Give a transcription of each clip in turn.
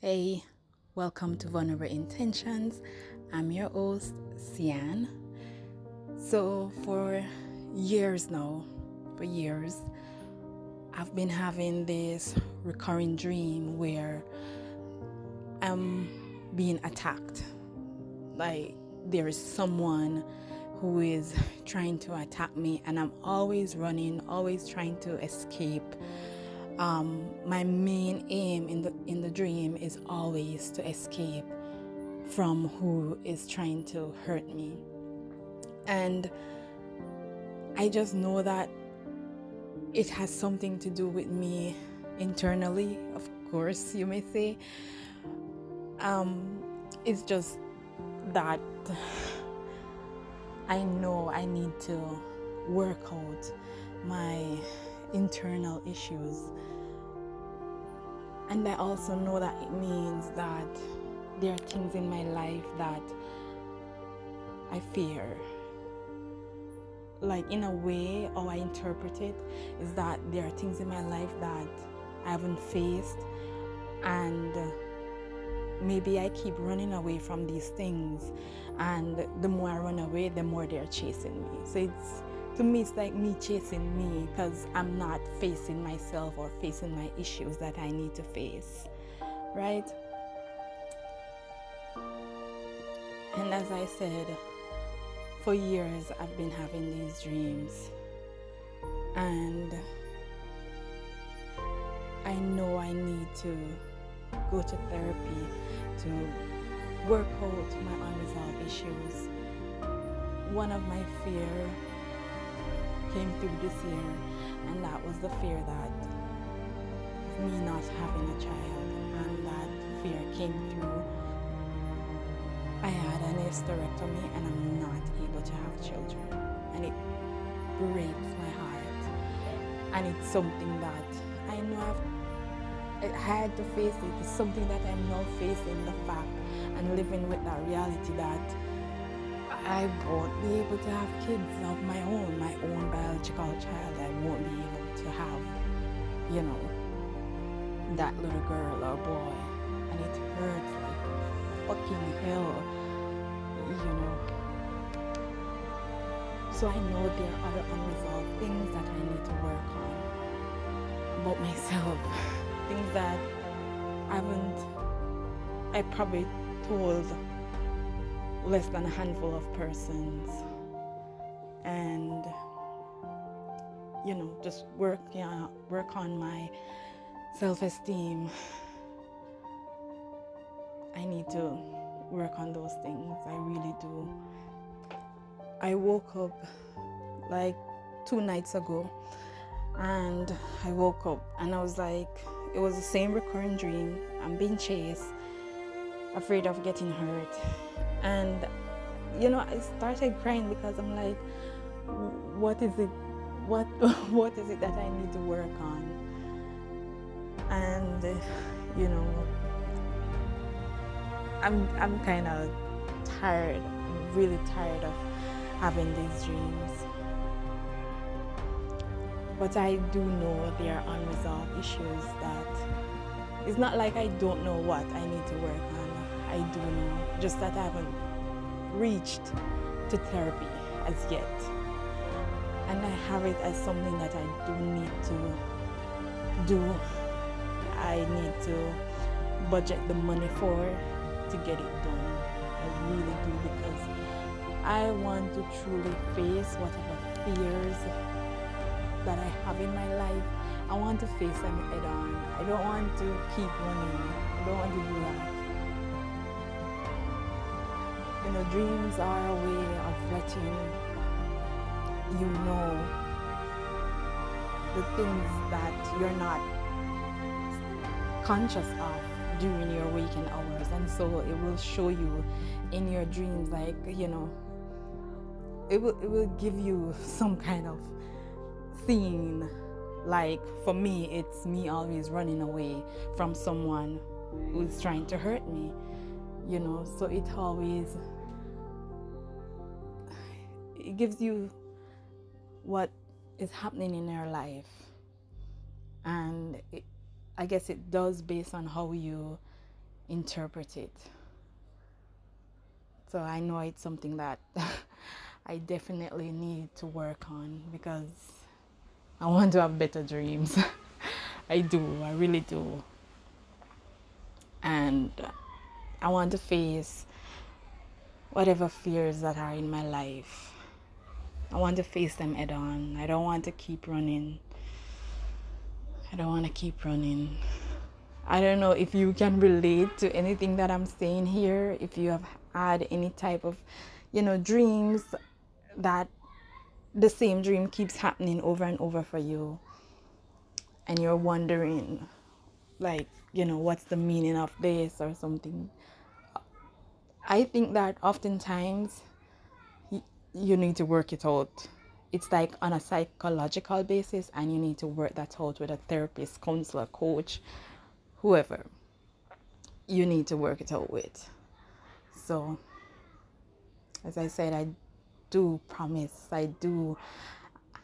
Hey, welcome to Vulnerable Intentions. I'm your host, Sian. So for years, I've been having this recurring dream where I'm being attacked. Like there is someone who is trying to attack me and I'm always running, always trying to escape. My main aim in the dream is always to escape from who is trying to hurt me. And I just know that it has something to do with me internally, of course, you may say. It's just that I know I need to work out my internal issues, and I also know that it means that there are things in my life that I fear. Like, in a way, how I interpret it is that there are things in my life that I haven't faced, and maybe I keep running away from these things, and the more I run away, the more they're chasing me. So to me, it's like me chasing me, because I'm not facing myself or facing my issues that I need to face, right? And as I said, for years I've been having these dreams, and I know I need to go to therapy to work out my unresolved issues. One of my fears came through this year, and that was the fear that me not having a child, and that fear came through. I had an hysterectomy and I'm not able to have children, and it breaks my heart, and it's something that I know I had to face. It's something that I'm now facing, the fact and living with that reality that I won't be able to have kids of my own biological child. I won't be able to have, that little girl or boy. And it hurts like fucking hell, So I know there are other unresolved things that I need to work on about myself. Things that I probably told less than a handful of persons, and just work on my self-esteem. I need to work on those things. I really do. I woke up like 2 nights ago, and I was like, it was the same recurring dream. I'm being chased, afraid of getting hurt, and I started crying because I'm like, what is it that I need to work on? And I'm kind of tired. I'm really tired of having these dreams, but I do know there are unresolved issues that it's not like I don't know what I need to work on. I do know, just that I haven't reached to therapy as yet, and I have it as something that I do need to do. I need to budget the money for to get it done. I really do, because I want to truly face whatever fears that I have in my life. I want to face them head on. I don't want to keep running. I don't want to do that. Dreams are a way of letting you know the things that you're not conscious of during your waking hours, and so it will show you in your dreams, like, it will give you some kind of scene. Like, for me, it's me always running away from someone who's trying to hurt me, so it gives you what is happening in your life, and I guess it does based on how you interpret it. So I know it's something that I definitely need to work on, because I want to have better dreams. I do, I really do. And I want to face whatever fears that are in my life. I want to face them head on. I don't want to keep running. I don't want to keep running. I don't know if you can relate to anything that I'm saying here. If you have had any type of, dreams that the same dream keeps happening over and over for you, and you're wondering, what's the meaning of this or something. I think that oftentimes you need to work it out. It's like on a psychological basis, and you need to work that out with a therapist, counselor, coach, whoever you need to work it out with. So, as I said, I do promise, I do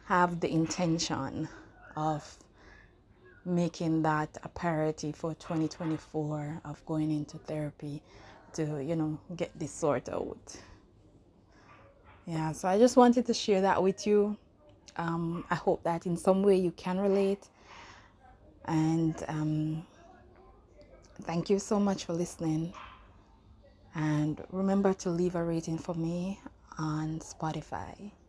have the intention of making that a priority for 2024, of going into therapy to, get this sort out. Yeah, so I just wanted to share that with you. I hope that in some way you can relate. And thank you so much for listening. And remember to leave a rating for me on Spotify.